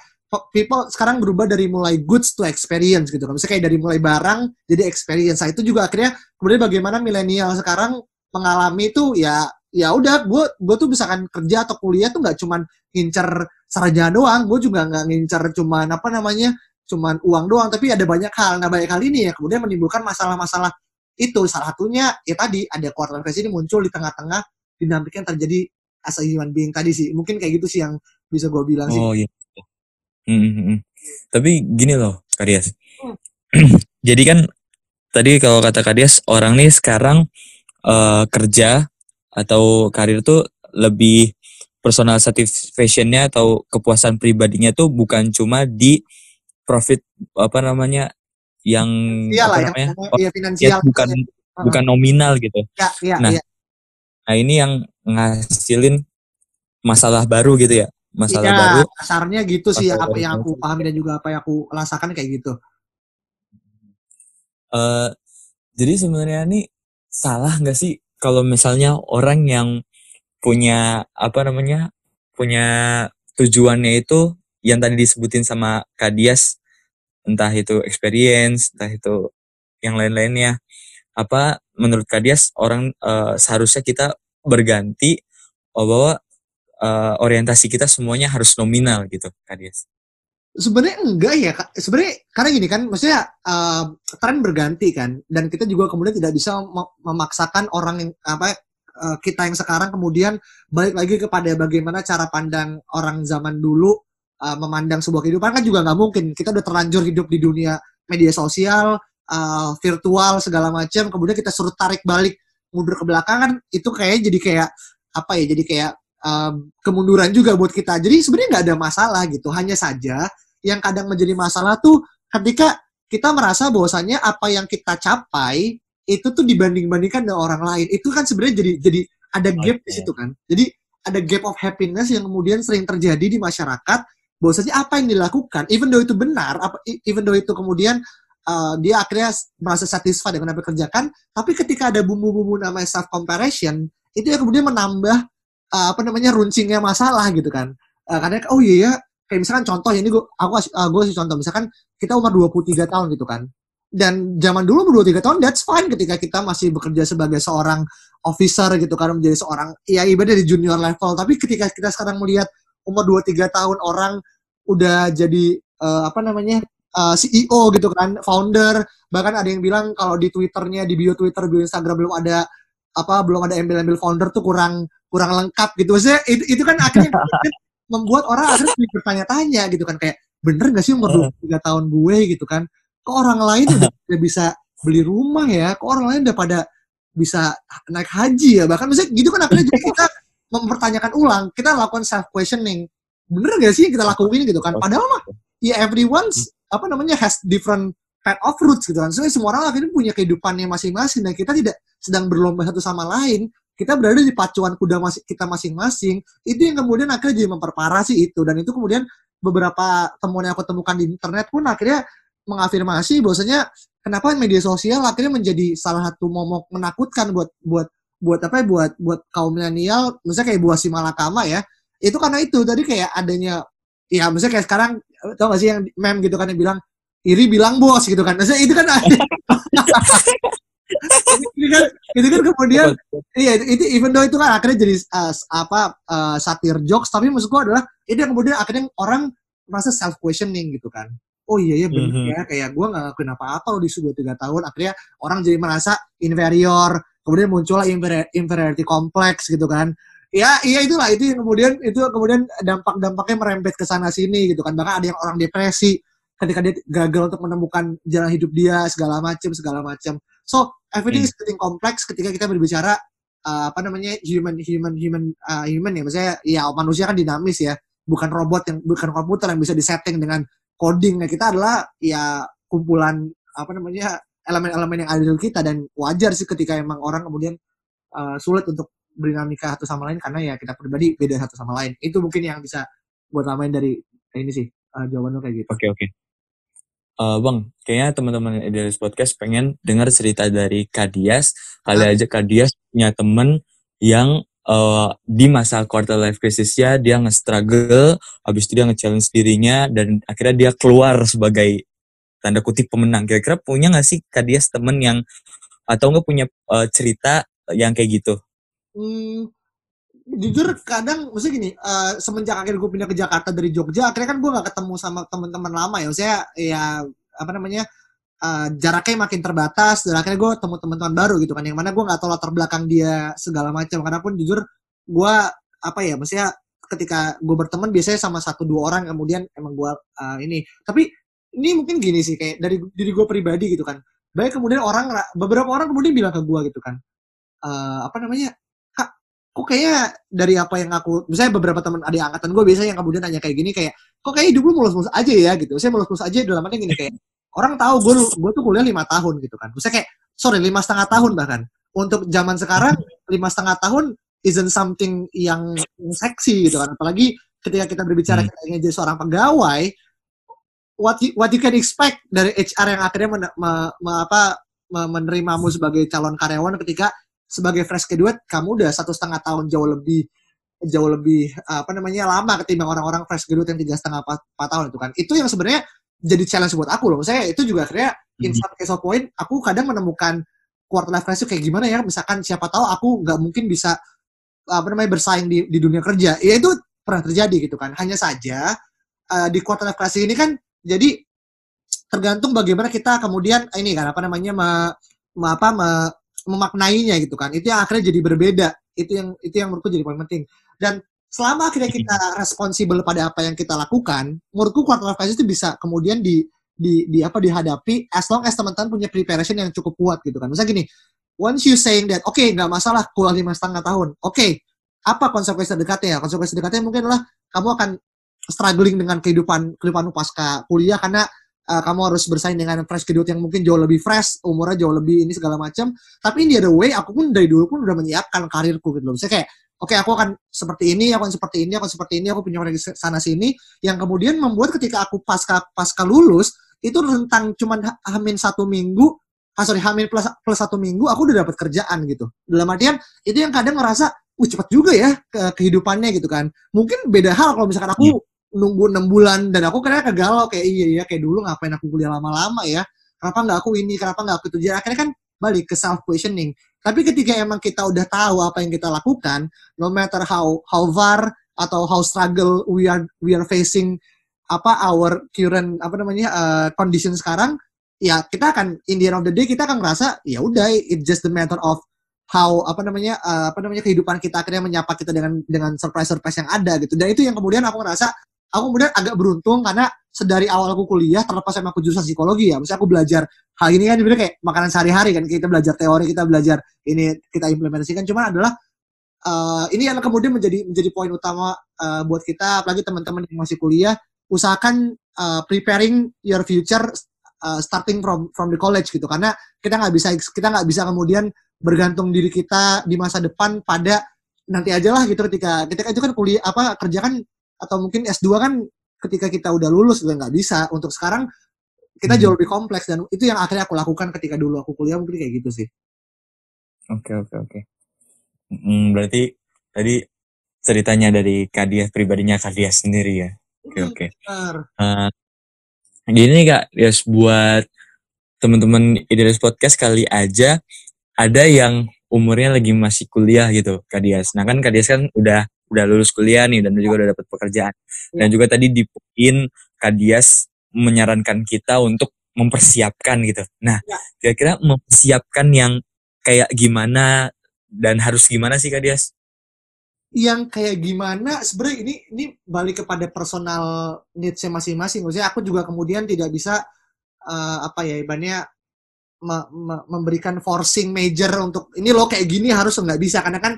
people sekarang berubah dari mulai goods to experience gitu kan. Misalnya kayak dari mulai barang jadi experience. Nah, itu juga akhirnya kemudian bagaimana milenial sekarang mengalami itu ya ya udah gue gue tuh misalkan kerja atau kuliah tuh nggak cuman ngincer sarjana doang, gue juga nggak ngincer cuman apa namanya cuman uang doang, tapi ada banyak hal. Nah banyak hal ini ya kemudian menimbulkan masalah-masalah itu salah satunya ya tadi ada quarter life crisis ini muncul di tengah-tengah dinamika yang terjadi as a human being tadi sih. Mungkin kayak gitu sih yang bisa gue bilang sih. Oh iya. Mm-hmm. Tapi gini loh Kak Dias. Mm. Jadi kan tadi kalau kata Kak Dias orang nih sekarang uh, kerja atau karir tuh lebih personal satisfaction-nya atau kepuasan pribadinya tuh bukan cuma di profit apa namanya yang iyalah, apa namanya ya, ya, finansial, ya, bukan ya. bukan nominal gitu. Ya, ya, nah, ya. Nah ini yang ngasilin masalah baru gitu ya, masalah ya, baru. Kasarnya gitu sih apa yang aku pahami dan juga apa yang aku rasakan kayak gitu. Uh, jadi sebenarnya ini salah nggak sih kalau misalnya orang yang punya apa namanya punya tujuannya itu yang tadi disebutin sama Kak Dias, entah itu experience, entah itu yang lain-lainnya. Apa menurut Kak Dias orang uh, seharusnya kita berganti bahwa uh, orientasi kita semuanya harus nominal gitu, Kak Dias? Sebenarnya enggak ya, sebenarnya karena gini kan, maksudnya uh, tren berganti kan, dan kita juga kemudian tidak bisa memaksakan orang yang apa uh, kita yang sekarang kemudian balik lagi kepada bagaimana cara pandang orang zaman dulu. Uh, memandang sebuah kehidupan kan juga nggak mungkin. Kita udah terlanjur hidup di dunia media sosial, uh, virtual segala macam. Kemudian kita suruh tarik balik mundur ke belakang kan itu kayaknya jadi kayak apa ya? Jadi kayak uh, kemunduran juga buat kita. Jadi sebenarnya nggak ada masalah gitu. Hanya saja yang kadang menjadi masalah tuh ketika kita merasa bahwasannya apa yang kita capai itu tuh dibanding-bandingkan dengan orang lain. Itu kan sebenarnya jadi jadi ada gap di situ kan. Jadi ada gap of happiness yang kemudian sering terjadi di masyarakat. Bahwasanya apa yang dilakukan, even though itu benar, even though itu kemudian uh, dia akhirnya merasa satisfied dengan apa yang dikerjakan, tapi ketika ada bumbu-bumbu namanya self-comparison, itu yang kemudian menambah uh, apa namanya runcingnya masalah gitu kan. Uh, karena oh iya ya, kayak misalkan contoh, ini gue aku uh, gue kasih contoh, misalkan kita umur dua puluh tiga tahun gitu kan, dan zaman dulu umur dua puluh tiga tahun that's fine ketika kita masih bekerja sebagai seorang officer gitu kan, menjadi seorang, ya ibadah di junior level, tapi ketika kita sekarang melihat umur dua puluh tiga tahun orang udah jadi uh, apa namanya uh, C E O gitu kan, founder, bahkan ada yang bilang kalau di Twitternya, di bio Twitter, bio Instagram belum ada apa belum ada embel-embel founder tuh kurang kurang lengkap gitu. Maksudnya itu, itu kan akhirnya membuat orang akhirnya bertanya-tanya gitu kan, kayak bener gak sih umur dua puluh tiga tahun gue gitu kan, kok orang lain udah, udah bisa beli rumah ya, kok orang lain udah pada bisa naik haji ya, bahkan maksudnya gitu kan akhirnya jadi kita mempertanyakan ulang, kita lakukan self questioning, bener gak sih kita lakuin gitu kan? Padahal mah, ya everyone's apa namanya has different path of roots gitu kan. So semua orang akhirnya punya kehidupannya masing-masing dan kita tidak sedang berlomba satu sama lain. Kita berada di pacuan kuda mas- kita masing-masing. Itu yang kemudian akhirnya jadi memperparah sih itu, dan itu kemudian beberapa temuan yang aku temukan di internet pun akhirnya mengafirmasi bahwasanya kenapa media sosial akhirnya menjadi salah satu momok menakutkan buat buat buat apa ya, buat buat kaum milenial, misalnya kayak buah si malakama ya, itu karena itu tadi kayak adanya, ya misalnya kayak sekarang, tau gak sih yang meme gitu kan, yang bilang, iri bilang bos gitu kan, maksudnya itu kan ada, itu, kan, itu kan kemudian, iya itu even though itu kan akhirnya jadi uh, apa uh, satir jokes, tapi maksud gue adalah, itu yang kemudian akhirnya orang merasa self-questioning gitu kan, oh iya ya bener mm-hmm. ya, kayak gue gak ngakuin apa-apa loh di dua puluh tiga tahun, akhirnya orang jadi merasa inferior, kemudian muncullah inferiority kompleks gitu kan. Ya, iya itulah itu kemudian itu kemudian dampak-dampaknya merembet ke sana sini gitu kan. Bahkan ada yang orang depresi ketika dia gagal untuk menemukan jalan hidup dia segala macam segala macam. So, everything hmm. is getting complex ketika kita berbicara uh, apa namanya human human human uh, human ya, maksudnya ya manusia kan dinamis ya, bukan robot yang bukan komputer yang bisa disetting dengan coding. Nah, kita adalah ya kumpulan apa namanya elemen-elemen yang ada di kita, dan wajar sih ketika emang orang kemudian uh, sulit untuk berdinamika satu sama lain karena ya kita pribadi beda satu sama lain. Itu mungkin yang bisa buat tambahin dari ini sih uh, jawaban lo kayak gitu. Oke okay, oke. Okay. Uh, bang, kayaknya teman-teman Idealis Podcast pengen dengar cerita dari Kak Dias. Kali ah. aja Kak Dias punya temen yang uh, di masa quarter life crisisnya dia nge-struggle, habis itu dia nge-challenge dirinya dan akhirnya dia keluar sebagai tanda kutip pemenang. Kira-kira punya nggak sih Kak Dias temen yang atau nggak punya uh, cerita yang kayak gitu? Hmm, jujur kadang, maksudnya gini, uh, semenjak akhirnya gue pindah ke Jakarta dari Jogja, akhirnya kan gue nggak ketemu sama teman-teman lama ya. Maksudnya ya apa namanya Uh, jaraknya makin terbatas, dan akhirnya gue temu teman-teman baru gitu kan, yang mana gue nggak tahu latar belakang dia segala macam. Karena pun jujur gue apa ya, maksudnya ketika gue berteman biasanya sama satu dua orang, kemudian emang gue uh, ini. Tapi ini mungkin gini sih, kayak dari diri gue pribadi gitu kan. Banyak kemudian orang, beberapa orang kemudian bilang ke gue gitu kan, uh, apa namanya, kak, kok kayaknya dari apa yang aku, misalnya beberapa teman adik angkatan gue biasanya yang kemudian nanya kayak gini, kayak kok kayak hidup lu mulus-mulus aja ya gitu. Saya mulus-mulus aja dalam artinya gini kayak. Orang tahu gue gue tuh kuliah lima tahun gitu kan, misalnya kayak sorry lima setengah tahun bahkan untuk zaman sekarang lima setengah tahun isn't something yang seksi gitu kan, apalagi ketika kita berbicara hmm. kita ingin jadi seorang pegawai, what you, what you can expect dari H R yang akhirnya men, me, me, apa, menerimamu sebagai calon karyawan ketika sebagai fresh graduate kamu udah satu setengah tahun jauh lebih jauh lebih apa namanya lama ketimbang orang-orang fresh graduate yang tiga setengah empat tahun itu kan, itu yang sebenarnya jadi challenge buat aku loh. Saya itu juga akhirnya in some case of point, aku kadang menemukan quarter life crisis kayak gimana ya, misalkan siapa tahu aku nggak mungkin bisa apa namanya bersaing di, di dunia kerja. Ya itu pernah terjadi gitu kan. Hanya saja uh, di quarter life crisis ini kan jadi tergantung bagaimana kita kemudian ini kan apa namanya me, me, apa me, memaknainya gitu kan. Itu yang akhirnya jadi berbeda. Itu yang itu yang menurutku jadi paling penting. Dan selama akhirnya kita responsibel pada apa yang kita lakukan, menurutku quarter life crisis itu bisa kemudian di, di, di apa dihadapi as long as teman-teman punya preparation yang cukup kuat gitu kan. Misalnya gini, once you saying that, oke okay, nggak masalah kuliah lima setengah tahun, oke okay, apa konsekuensi terdekatnya? Konsekuensi terdekatnya mungkin adalah kamu akan struggling dengan kehidupan kehidupan pasca kuliah karena uh, kamu harus bersaing dengan fresh graduate yang mungkin jauh lebih fresh, umurnya jauh lebih ini segala macam. Tapi in the other way, aku pun dari dulu pun udah menyiapkan karirku gitu loh. Misalnya kayak oke, okay, aku akan seperti ini, aku akan seperti ini, aku akan seperti ini, aku punya orang sana sini, yang kemudian membuat ketika aku pasca pasca lulus itu rentang cuman hamin satu minggu, ah sorry hamin plus plus satu minggu, aku udah dapat kerjaan gitu. Dalam artian itu yang kadang ngerasa, uh cepat juga ya ke kehidupannya gitu kan. Mungkin beda hal kalau misalkan aku yeah. nunggu enam bulan dan aku kena kegalau kayak iya iya kayak dulu ngapain aku kuliah lama-lama ya? Kenapa nggak aku ini? Kenapa nggak aku itu? Jadi akhirnya kan balik ke self questioning. Tapi ketika emang kita udah tahu apa yang kita lakukan, no matter how how far atau how struggle we are we are facing apa our current apa namanya uh, condition sekarang, ya kita akan in the end of the day kita akan ngerasa ya udah it's just the matter of how apa namanya uh, apa namanya kehidupan kita akhirnya menyapa kita dengan dengan surprise surprise yang ada gitu. Dan itu yang kemudian aku ngerasa aku kemudian agak beruntung karena sedari awal aku kuliah, terlepas sama aku jurusan psikologi ya, misalnya aku belajar hal ini kan sebenarnya kayak makanan sehari-hari kan, kita belajar teori, kita belajar ini, kita implementasikan, cuman adalah uh, ini yang kemudian menjadi menjadi poin utama uh, buat kita, apalagi teman-teman yang masih kuliah, usahakan uh, preparing your future uh, starting from from the college gitu, karena kita nggak bisa kita nggak bisa kemudian bergantung diri kita di masa depan pada nanti aja lah gitu ketika ketika itu kan kuliah apa kerja kan atau mungkin S dua kan ketika kita udah lulus udah nggak bisa. Untuk sekarang kita jauh lebih kompleks dan itu yang akhirnya aku lakukan ketika dulu aku kuliah mungkin kayak gitu sih. Oke oke oke. Hmm, berarti tadi ceritanya dari Kak Dias pribadinya Kak Dias sendiri ya. Oke oke. Uh, ini Kak Dias buat teman-teman Ideas Podcast kali aja ada yang umurnya lagi masih kuliah gitu Kak Dias. Nah kan Kak Dias kan udah udah lulus kuliah nih dan juga udah dapat pekerjaan. Dan juga tadi di poin Kak Dias menyarankan kita untuk mempersiapkan gitu. Nah, ya. Kira-kira mempersiapkan yang kayak gimana dan harus gimana sih Kak Dias? Yang kayak gimana sebenarnya ini ini balik kepada personal needs-nya masing-masing. Maksudnya aku juga kemudian tidak bisa uh, apa ya ibaratnya me- me- memberikan forcing measure untuk ini lo kayak gini harus nggak bisa karena kan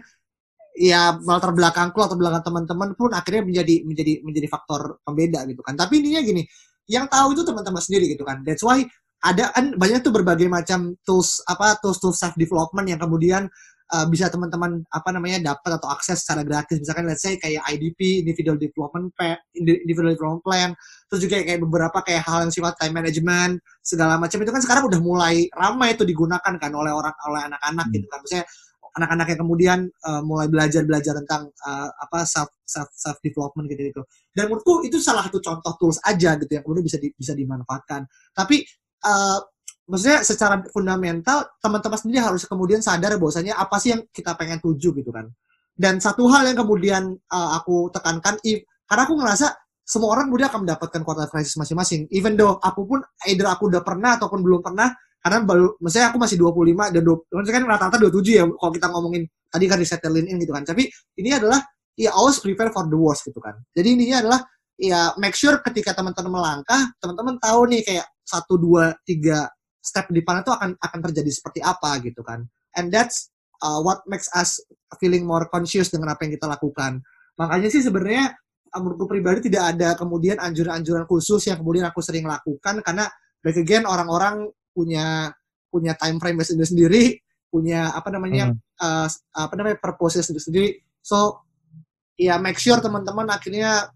ya latar belakangku atau belakang teman-teman pun akhirnya menjadi menjadi menjadi faktor pembeda gitu kan. Tapi intinya gini, yang tahu itu teman-teman sendiri gitu kan. That's why ada kan banyak tuh berbagai macam tools apa tools-tools self development yang kemudian uh, bisa teman-teman apa namanya dapat atau akses secara gratis. Misalkan let's say kayak I D P, individual development plan, individual development plan, terus juga kayak beberapa kayak hal yang sifat time management segala macam itu kan sekarang udah mulai ramai itu digunakan kan oleh orang oleh anak-anak hmm. gitu kan. Maksudnya anak-anak yang kemudian uh, mulai belajar-belajar tentang uh, apa self, self self development gitu gitu. Dan menurutku itu salah satu contoh tools aja gitu yang kemudian bisa di, bisa dimanfaatkan. Tapi uh, maksudnya secara fundamental teman-teman sendiri harus kemudian sadar bahwasanya apa sih yang kita pengen tuju gitu kan. Dan satu hal yang kemudian uh, aku tekankan if, karena aku ngerasa semua orang udah akan mendapatkan quarter crisis masing-masing. Even though aku pun, either aku udah pernah ataupun belum pernah, karena baru, misalnya aku masih dua puluh lima, dan dua puluh, kan rata-rata dua puluh tujuh ya, kalau kita ngomongin, tadi kan disetelin in gitu kan. Tapi ini adalah, ya always prepare for the worst gitu kan. Jadi ininya adalah, ya make sure ketika teman-teman melangkah, teman-teman tahu nih kayak satu, dua, tiga step di depan itu akan akan terjadi seperti apa gitu kan. And that's uh, what makes us feeling more conscious dengan apa yang kita lakukan. Makanya sih sebenarnya menurutku pribadi tidak ada kemudian anjuran-anjuran khusus yang kemudian aku sering lakukan, karena back again orang-orang punya punya time frame sendiri-sendiri, punya apa namanya hmm. uh, apa namanya purpose sendiri-sendiri. So ya make sure teman-teman akhirnya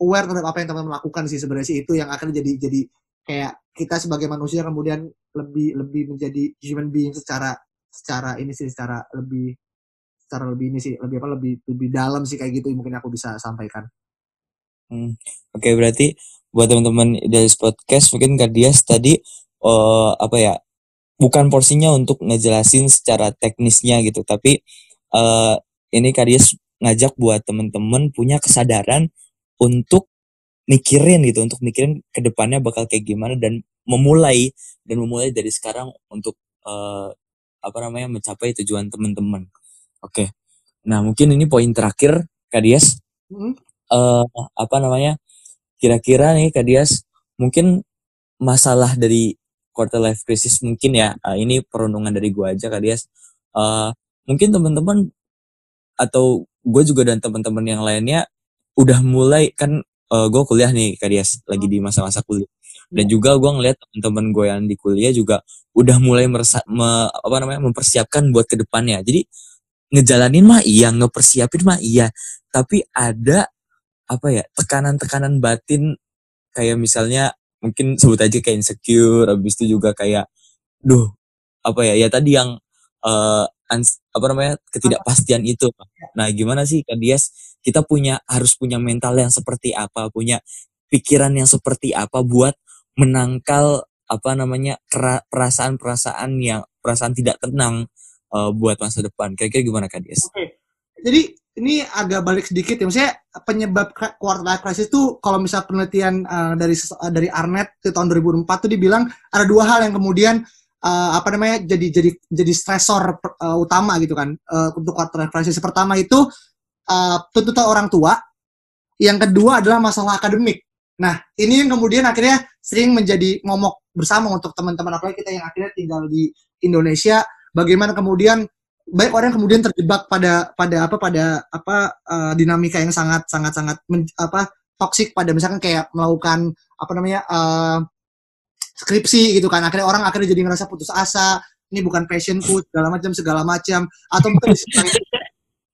aware terhadap apa yang teman-teman lakukan sih sebenarnya sih, itu yang akan jadi jadi kayak kita sebagai manusia kemudian lebih lebih menjadi human being secara secara ini sih secara lebih secara lebih ini sih lebih apa lebih lebih dalam sih kayak gitu mungkin aku bisa sampaikan. Hmm. Oke, okay, berarti buat teman-teman dari podcast mungkin Kak Dias tadi uh, apa ya bukan porsinya untuk ngejelasin secara teknisnya gitu, tapi uh, ini Kak Dias ngajak buat teman-teman punya kesadaran untuk mikirin gitu, untuk mikirin kedepannya bakal kayak gimana dan memulai dan memulai dari sekarang untuk uh, apa namanya mencapai tujuan teman-teman. Oke, okay. Nah mungkin ini poin terakhir Kak Dias, mm-hmm. uh, apa namanya, kira-kira nih Kak Dias, mungkin masalah dari quarter life crisis mungkin ya, uh, ini perundungan dari gue aja Kak Dias, uh, mungkin teman-teman atau gue juga dan teman-teman yang lainnya udah mulai kan, uh, gue kuliah nih Kak Dias, mm-hmm. lagi di masa-masa kuliah, dan juga gue ngeliat teman-teman gue yang di kuliah juga udah mulai merasa, me, apa namanya, mempersiapkan buat kedepannya, jadi ngejalanin mah iya, ngepersiapin mah iya, tapi ada apa ya tekanan-tekanan batin kayak misalnya mungkin sebut aja kayak insecure, habis itu juga kayak duh apa ya ya tadi yang uh, ans- apa namanya ketidakpastian itu. Nah gimana sih Kak Dias, kita punya harus punya mental yang seperti apa, punya pikiran yang seperti apa buat menangkal apa namanya kera- perasaan-perasaan yang perasaan tidak tenang buat masa depan. Kira-kira gimana Kak Dias? Oke, okay. Jadi ini agak balik sedikit ya, maksudnya penyebab quarter life crisis itu kalau misal penelitian uh, dari uh, dari Arnett di tahun dua ribu empat tuh dibilang ada dua hal yang kemudian uh, apa namanya jadi jadi jadi stresor uh, utama gitu kan uh, untuk quarter life crisis. Pertama itu uh, tuntutan orang tua, yang kedua adalah masalah akademik. Nah ini yang kemudian akhirnya sering menjadi momok bersama untuk teman-teman apalagi kita yang akhirnya tinggal di Indonesia. Bagaimana kemudian banyak orang kemudian terjebak pada pada apa pada apa uh, dinamika yang sangat sangat sangat men, apa toksik pada misalkan kayak melakukan apa namanya uh, skripsi gitu kan, akhirnya orang akhirnya jadi ngerasa putus asa, ini bukan passionku segala macam segala macam, atau mungkin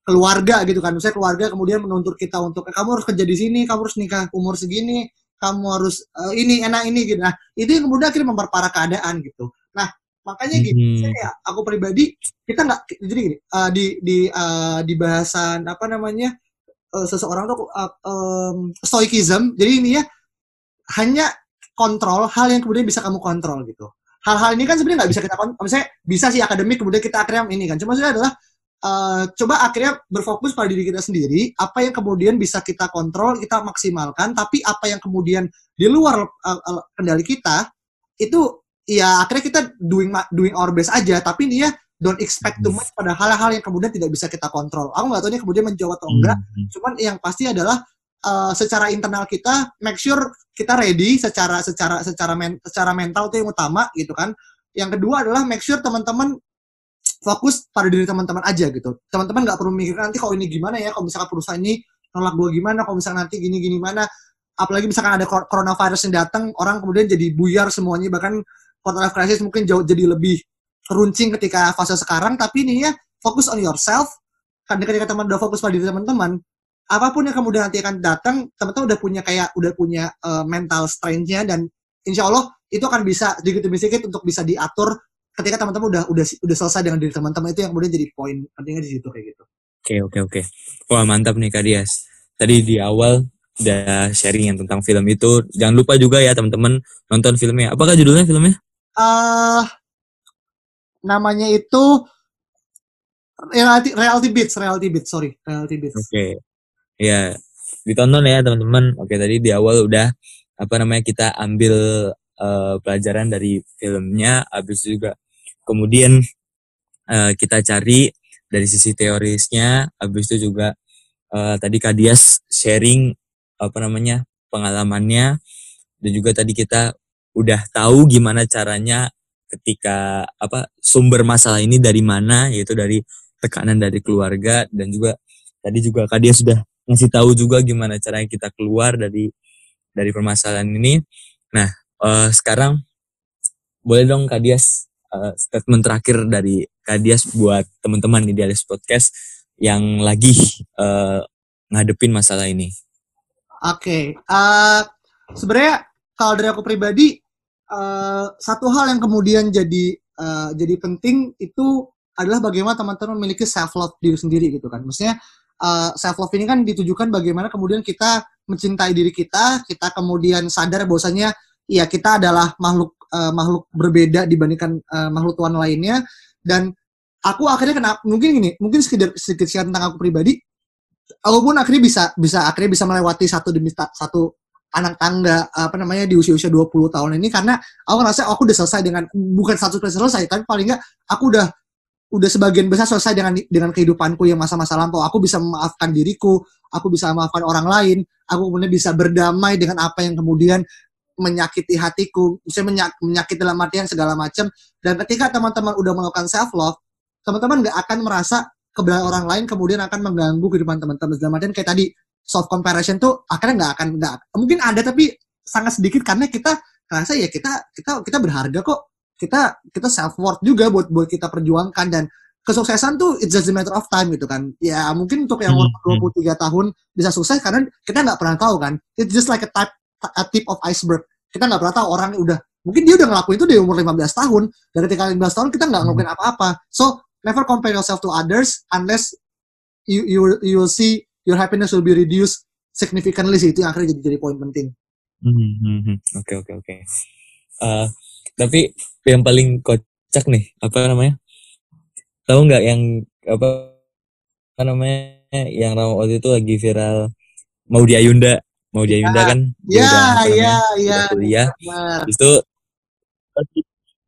keluarga gitu kan, misalnya keluarga kemudian menuntut kita untuk kamu harus kerja di sini, kamu harus nikah umur segini, kamu harus uh, ini enak ini gitu. Nah itu yang kemudian akhirnya memperparah keadaan gitu. Nah makanya gini, mm-hmm. saya aku pribadi kita nggak jadi gini uh, di di uh, di bahasan apa namanya uh, seseorang tuh uh, um, stoicism, jadi ini ya hanya kontrol hal yang kemudian bisa kamu kontrol gitu. Hal-hal ini kan sebenarnya nggak bisa kita kontrol, misalnya bisa sih akademik kemudian kita akhirnya ini kan, cuma sebenarnya adalah uh, coba akhirnya berfokus pada diri kita sendiri, apa yang kemudian bisa kita kontrol kita maksimalkan, tapi apa yang kemudian di luar uh, kendali kita itu ya akhirnya kita doing doing our best aja, tapi dia don't expect too much pada hal-hal yang kemudian tidak bisa kita kontrol. Aku nggak tahu ini kemudian menjawab atau enggak, cuman yang pasti adalah uh, secara internal kita make sure kita ready secara secara secara men, secara mental itu yang utama gitu kan. Yang kedua adalah make sure teman-teman fokus pada diri teman-teman aja gitu. Teman-teman nggak perlu mikir nanti kalau ini gimana ya, kalau misalkan perusahaan ini nolak gue gimana, kalau misalkan nanti gini-gini mana, apalagi misalkan ada coronavirus yang datang, orang kemudian jadi buyar semuanya, bahkan quarter life crisis mungkin jauh jadi lebih runcing ketika fase sekarang, tapi ini ya fokus on yourself. Karena ketika teman udah fokus pada diri teman-teman, apapun yang kemudian nanti akan datang, teman-teman udah punya kayak udah punya uh, mental strength-nya, dan insya Allah itu akan bisa sedikit demi sedikit untuk bisa diatur ketika teman-teman udah udah udah selesai dengan diri teman-teman, itu yang kemudian jadi poin pentingnya di situ kayak gitu. Oke oke oke. Wah mantap nih Kak Dias. Tadi di awal udah sharing tentang film itu. Jangan lupa juga ya teman-teman nonton filmnya. Apakah judulnya filmnya? Uh, namanya itu reality reality bites reality bites sorry reality bites. Oke, okay. Ya ditonton ya teman-teman. Oke, tadi di awal udah apa namanya kita ambil uh, pelajaran dari filmnya, habis juga kemudian uh, kita cari dari sisi teorisnya, habis itu juga uh, tadi Kak Dias sharing apa namanya pengalamannya, dan juga tadi kita udah tahu gimana caranya ketika apa sumber masalah ini dari mana, yaitu dari tekanan dari keluarga, dan juga tadi juga Kak Dias sudah ngasih tahu juga gimana caranya kita keluar dari dari permasalahan ini. Nah, uh, sekarang boleh dong Kak Dias uh, statement terakhir dari Kak Dias buat teman-teman di Idealis Podcast yang lagi uh, ngadepin masalah ini. Oke, okay. uh, sebenarnya kalau dari aku pribadi uh, satu hal yang kemudian jadi uh, jadi penting itu adalah bagaimana teman-teman memiliki self love diri sendiri gitu kan. Maksudnya uh, self love ini kan ditujukan bagaimana kemudian kita mencintai diri kita, kita kemudian sadar bahwasanya ya kita adalah makhluk uh, makhluk berbeda dibandingkan uh, makhluk Tuhan lainnya. Dan aku akhirnya kena, mungkin gini, mungkin sekedar sedikit share tentang aku pribadi. Aku pun akhirnya bisa bisa akhirnya bisa melewati satu demi ta, satu anak tangga apa namanya di usia-usia dua puluh tahun ini, karena aku rasa aku udah selesai dengan, bukan satu persen selesai, tapi paling enggak aku udah udah sebagian besar selesai dengan dengan kehidupanku yang masa-masa lampau. Aku bisa memaafkan diriku, aku bisa memaafkan orang lain, aku kemudian bisa berdamai dengan apa yang kemudian menyakiti hatiku, bisa menyak, menyakiti dalam artian segala macam. Dan ketika teman-teman udah melakukan self love, teman-teman nggak akan merasa keberadaan orang lain kemudian akan mengganggu kehidupan teman-teman. Dalam artian kayak tadi self comparison tuh akhirnya nggak akan nggak mungkin ada, tapi sangat sedikit, karena kita rasa ya kita kita kita berharga kok. Kita kita self worth juga buat buat kita perjuangkan, dan kesuksesan tuh it's just a matter of time gitu kan. Ya mungkin untuk yang umur dua puluh tiga tahun bisa sukses karena kita nggak pernah tahu kan. It's just like a tip a tip of iceberg. Kita nggak pernah tahu orang udah, mungkin dia udah ngelakuin itu di umur lima belas tahun, dari ketika lima belas tahun kita nggak ngelakuin apa-apa. So never compare yourself to others unless you you you will see your happiness will be reduced significantly sih. Itu yang akhirnya jadi, jadi poin penting. Oke oke oke. Tapi yang paling kocak nih apa namanya, tahu nggak yang apa, apa namanya yang waktu itu lagi viral, Maudy Ayunda Maudy Ayunda kan ya ya ya kuliah, itu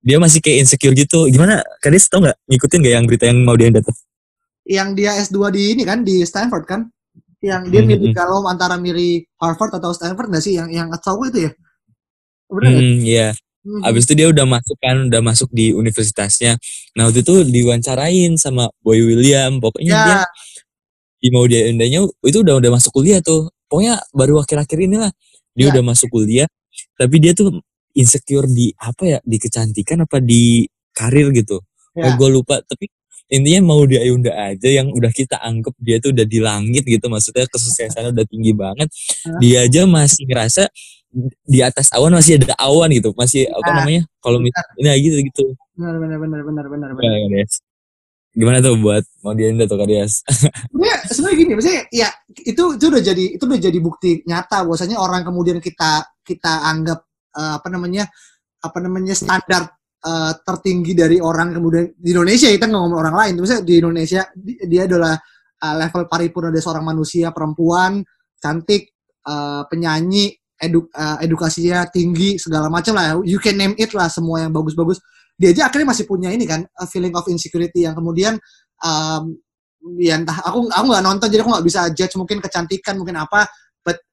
dia masih kayak insecure gitu. Gimana Kak Dias, tahu nggak, ngikutin nggak yang berita yang Maudy Ayunda tuh, yang dia S dua di ini kan, di Stanford kan, yang dia milih kalau antara milih Harvard atau Stanford, nggak sih yang yang tahu itu ya, benar ya. Mm-hmm. Abis itu dia udah masuk kan, udah masuk di universitasnya. Nah waktu itu diwawancarain sama Boy William, pokoknya yeah. dia di Maudy Ayundanya itu udah udah masuk kuliah tuh. Pokoknya baru akhir-akhir inilah dia yeah. udah masuk kuliah, tapi dia tuh insecure di apa ya, di kecantikan apa di karir gitu. Yeah. Oh gue lupa, tapi intinya Maudy Ayunda aja yang udah kita anggap dia tuh udah di langit gitu, maksudnya kesuksesannya udah tinggi banget. Yeah. Dia aja masih ngerasa di atas awan, masih ada awan gitu, masih ya, apa namanya kalau misalnya gitu gitu benar benar benar benar benar benar ya, gimana tuh buat Maudy Ayunda tuh Kak Dias? Sebenarnya sebenarnya gini, maksudnya ya itu itu udah jadi itu udah jadi bukti nyata bahwasanya orang kemudian kita kita anggap uh, apa namanya apa namanya standar uh, tertinggi dari orang kemudian di Indonesia, kita nggak ngomong orang lain, misalnya di Indonesia dia adalah uh, level paripurna dari seorang manusia, perempuan cantik, uh, penyanyi, Edu, uh, edukasinya tinggi segala macam lah, you can name it lah, semua yang bagus-bagus, dia aja akhirnya masih punya ini kan, feeling of insecurity yang kemudian um, ya entah, aku aku nggak nonton jadi aku nggak bisa judge, mungkin kecantikan mungkin apa, but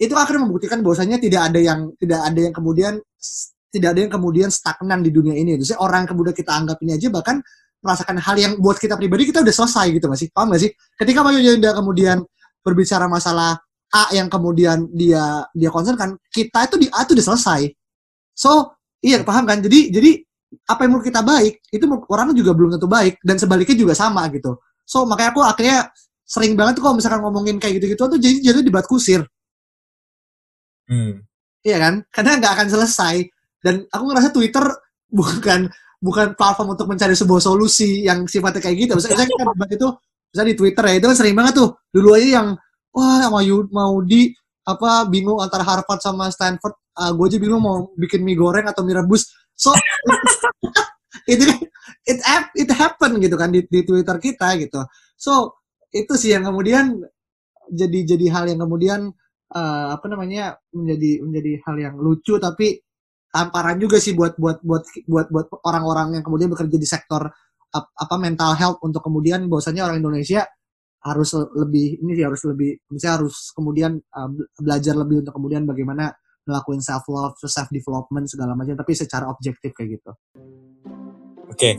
itu akhirnya membuktikan bahwasanya tidak ada yang tidak ada yang kemudian tidak ada yang kemudian stagnan di dunia ini. Jadi orang kemudian kita anggap ini aja bahkan merasakan hal yang buat kita pribadi kita udah selesai gitu, masih paham nggak sih? Ketika Maudy Ayunda kemudian berbicara masalah A yang kemudian dia dia concern kan, kita itu di A itu udah selesai. So, iya paham kan? Jadi jadi apa yang menurut kita baik, itu orang juga belum tentu baik, dan sebaliknya juga sama gitu. So, makanya aku akhirnya sering banget tuh kalau misalkan ngomongin kayak gitu-gitu tuh jadi jatuh debat kusir. Hmm. Iya kan? Karena nggak akan selesai, dan aku ngerasa Twitter bukan bukan platform untuk mencari sebuah solusi yang sifatnya kayak gitu. Misalnya kita debat itu misalnya di Twitter ya, itu kan sering banget tuh. Dulu aja yang wah mau mau di apa bingung antara Harvard sama Stanford, uh, gue aja bingung mau bikin mie goreng atau mie rebus. So itu it it happen gitu kan di, di Twitter kita gitu. So itu sih yang kemudian jadi jadi hal yang kemudian uh, apa namanya menjadi menjadi hal yang lucu tapi tamparan juga sih buat buat buat buat buat orang-orang yang kemudian bekerja di sektor apa mental health untuk kemudian bahwasanya orang Indonesia harus lebih ini sih harus lebih misalnya harus kemudian uh, belajar lebih untuk kemudian bagaimana melakukan self love, self development segala macam tapi secara objektif kayak gitu. Oke. Okay.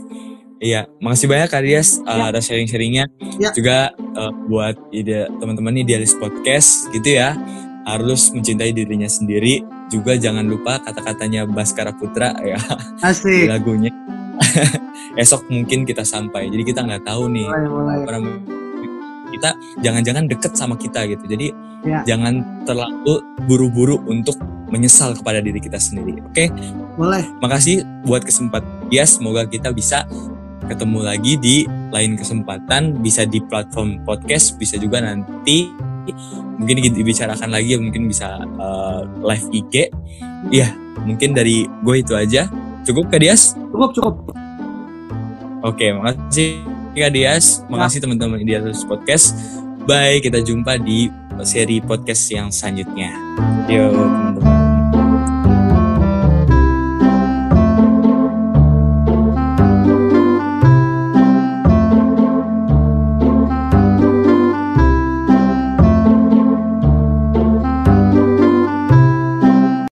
Iya, makasih banyak Kak Dias ya. uh, atas sharing-sharingnya. Ya. Juga uh, buat ide teman-teman Idealis Podcast gitu ya. Harus mencintai dirinya sendiri. Juga jangan lupa kata-katanya Baskara Putra ya. Asik. Lagunya. Esok mungkin kita sampai. Jadi kita nggak tahu nih. Mulai, mulai. Kita jangan-jangan deket sama kita gitu. Jadi ya. Jangan terlalu buru-buru untuk menyesal kepada diri kita sendiri. Oke? Okay? Boleh. Makasih buat kesempatan ya. Semoga kita bisa ketemu lagi di lain kesempatan, bisa di platform podcast, bisa juga nanti mungkin dibicarakan lagi, mungkin bisa uh, live I G. Iya, mungkin dari gue itu aja. Cukup Kak Dias? Cukup, cukup. Oke, makasih Kak Dias, makasih ya. Teman-teman Idealis Podcast. Bye, kita jumpa di seri podcast yang selanjutnya. Yo teman-teman.